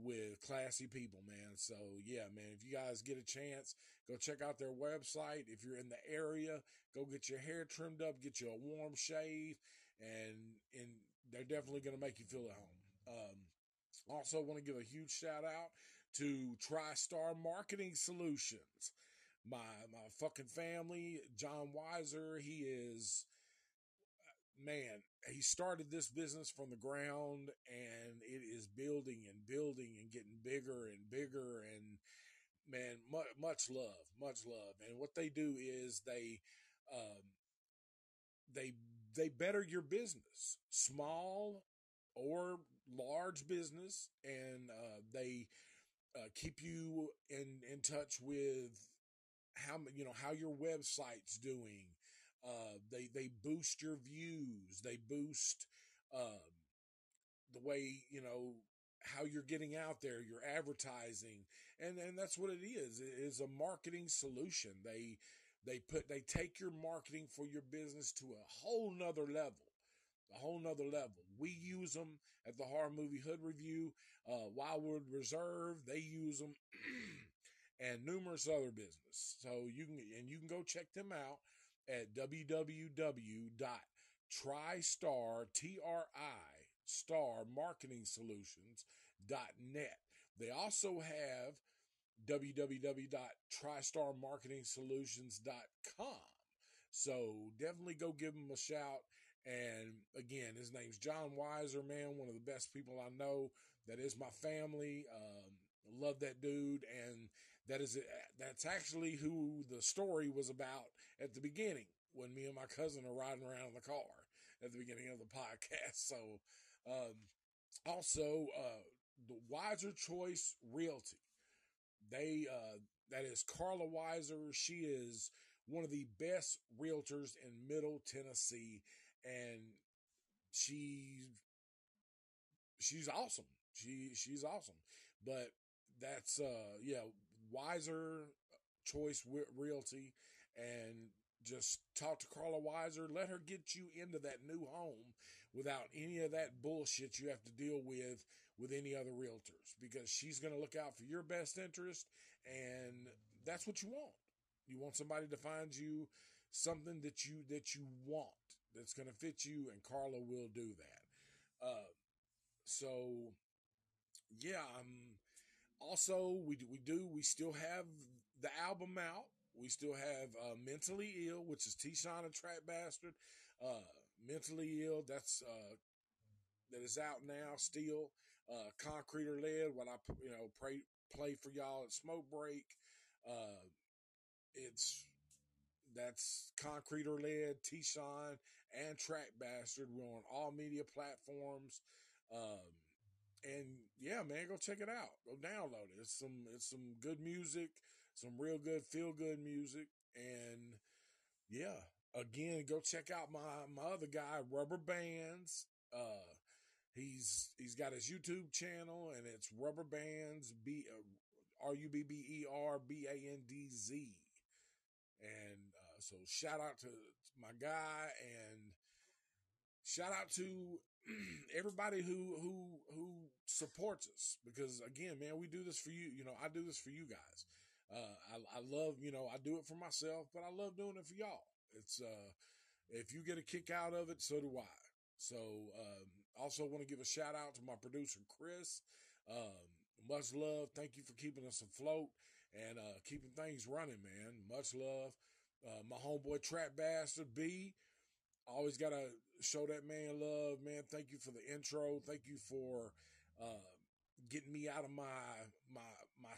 with classy people, man. So yeah, man, if you guys get a chance, go check out their website. If you're in the area, go get your hair trimmed up, get you a warm shave, and they're definitely going to make you feel at home. Also want to give a huge shout out to TriStar Marketing Solutions. My fucking family, John Wiser, he is, man, he started this business from the ground, and it is building and building and getting bigger and bigger, and man, much love. And what they do is they better your business, small or large business, and they keep you in touch with how your website's doing. They boost your views. They boost the way, you know, how you're getting out there, your advertising, and that's what it is. It is a marketing solution. They take your marketing for your business to a whole nother level. We use them at the Horror Movie Hood Review, Wildwood Reserve. They use them, and numerous other businesses. So you can go check them out at www.tristarmarketingsolutions.net. They also have www.tristarmarketingsolutions.com. So definitely go give them a shout. And again, his name's John Wiser, man, one of the best people I know. That is my family. Love that dude. And That's actually who the story was about at the beginning when me and my cousin are riding around in the car at the beginning of the podcast. So, also, the Wiser Choice Realty, that is Carla Wiser. She is one of the best realtors in Middle Tennessee, and she's awesome. She's awesome. But that's, Wiser Choice Realty, and just talk to Carla Wiser. Let her get you into that new home without any of that bullshit you have to deal with any other realtors, because she's going to look out for your best interest, and that's what you want. You want somebody to find you something that you want, that's going to fit you, and Carla will do that. Also, we still have the album out. We still have Mentally Ill, which is T-Shon and Trap Bastard. Mentally Ill, that is out now still. Concrete or Lead, what I play for y'all at Smoke Break. That's Concrete or Lead, T-Shon, and Trap Bastard. We're on all media platforms. Go check it out. Go download it. It's some good music, some real good, feel good music. And again, go check out my other guy, Rubber Bands. He's got his YouTube channel, and it's Rubber Bands, RubberBandz. And so shout out to my guy, and shout out to everybody who supports us, because again, man, we do this for you. I do this for you guys. I love, I do it for myself, but I love doing it for y'all. It's, if you get a kick out of it, so do I. So, also want to give a shout out to my producer, Chris. Much love. Thank you for keeping us afloat and, keeping things running, man. Much love. My homeboy Trap Bastard B, always got to show that man love, man. Thank you for the intro. Thank you for getting me out of my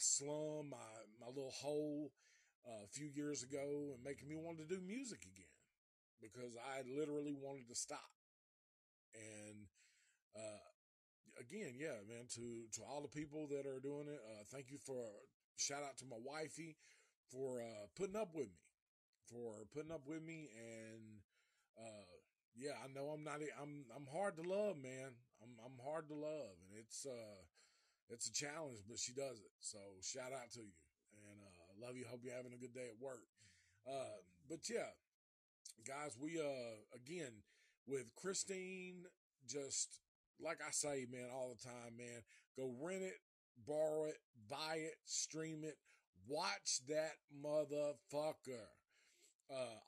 slum, my little hole a few years ago, and making me want to do music again, because I literally wanted to stop. And again, man, to all the people that are doing it, thank you for shout out to my wifey for putting up with me, and I know I'm hard to love, man. I'm hard to love, and it's a challenge, but she does it. So shout out to you, and love you. Hope you're having a good day at work. Guys, we again with Christine, just like I say, man, all the time, man. Go rent it, borrow it, buy it, stream it, watch that motherfucker.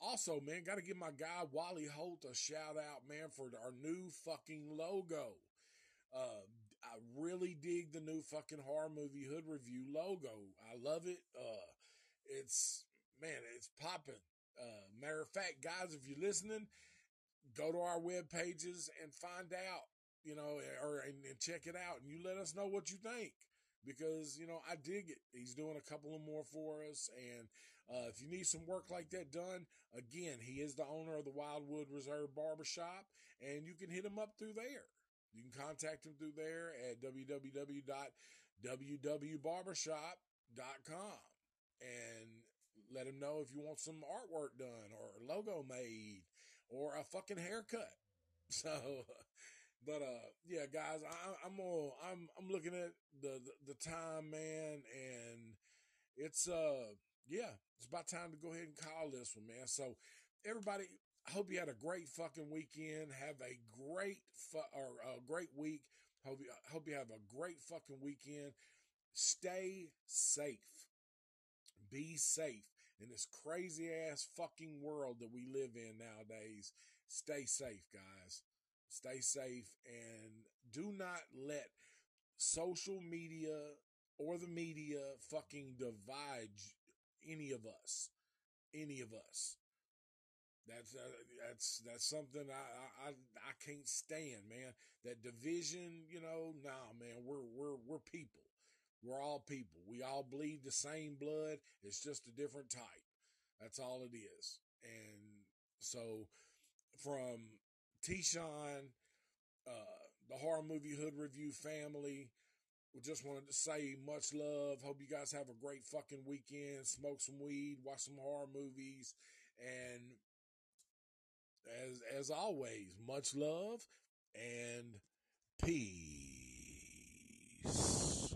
Also, man, got to give my guy Wally Holt a shout out, man, for our new fucking logo. I really dig the new fucking horror movie Hood Review logo. I love it. It's popping. Matter of fact, guys, if you're listening, go to our web pages and find out, and check it out, and you let us know what you think, because, I dig it. He's doing a couple of more for us, and if you need some work like that done, again, he is the owner of the Wildwood Reserve Barbershop, and you can hit him up through there. You can contact him through there at www.wwbarbershop.com and let him know if you want some artwork done or a logo made or a fucking haircut. So, but, guys, I'm looking at the time, man, and it's, it's about time to go ahead and call this one, man. So, everybody, I hope you had a great fucking weekend. Have a great week. Hope you have a great fucking weekend. Stay safe. Be safe in this crazy ass fucking world that we live in nowadays. Stay safe, guys. Stay safe, and do not let social media or the media fucking divide any of us. That's something I can't stand, man. That division, nah, man. We're people. We're all people. We all bleed the same blood. It's just a different type. That's all it is. And so from T-Shon, the Horror Movie Hood Review family, we just wanted to say much love. Hope you guys have a great fucking weekend. Smoke some weed, watch some horror movies. And as always, much love and peace.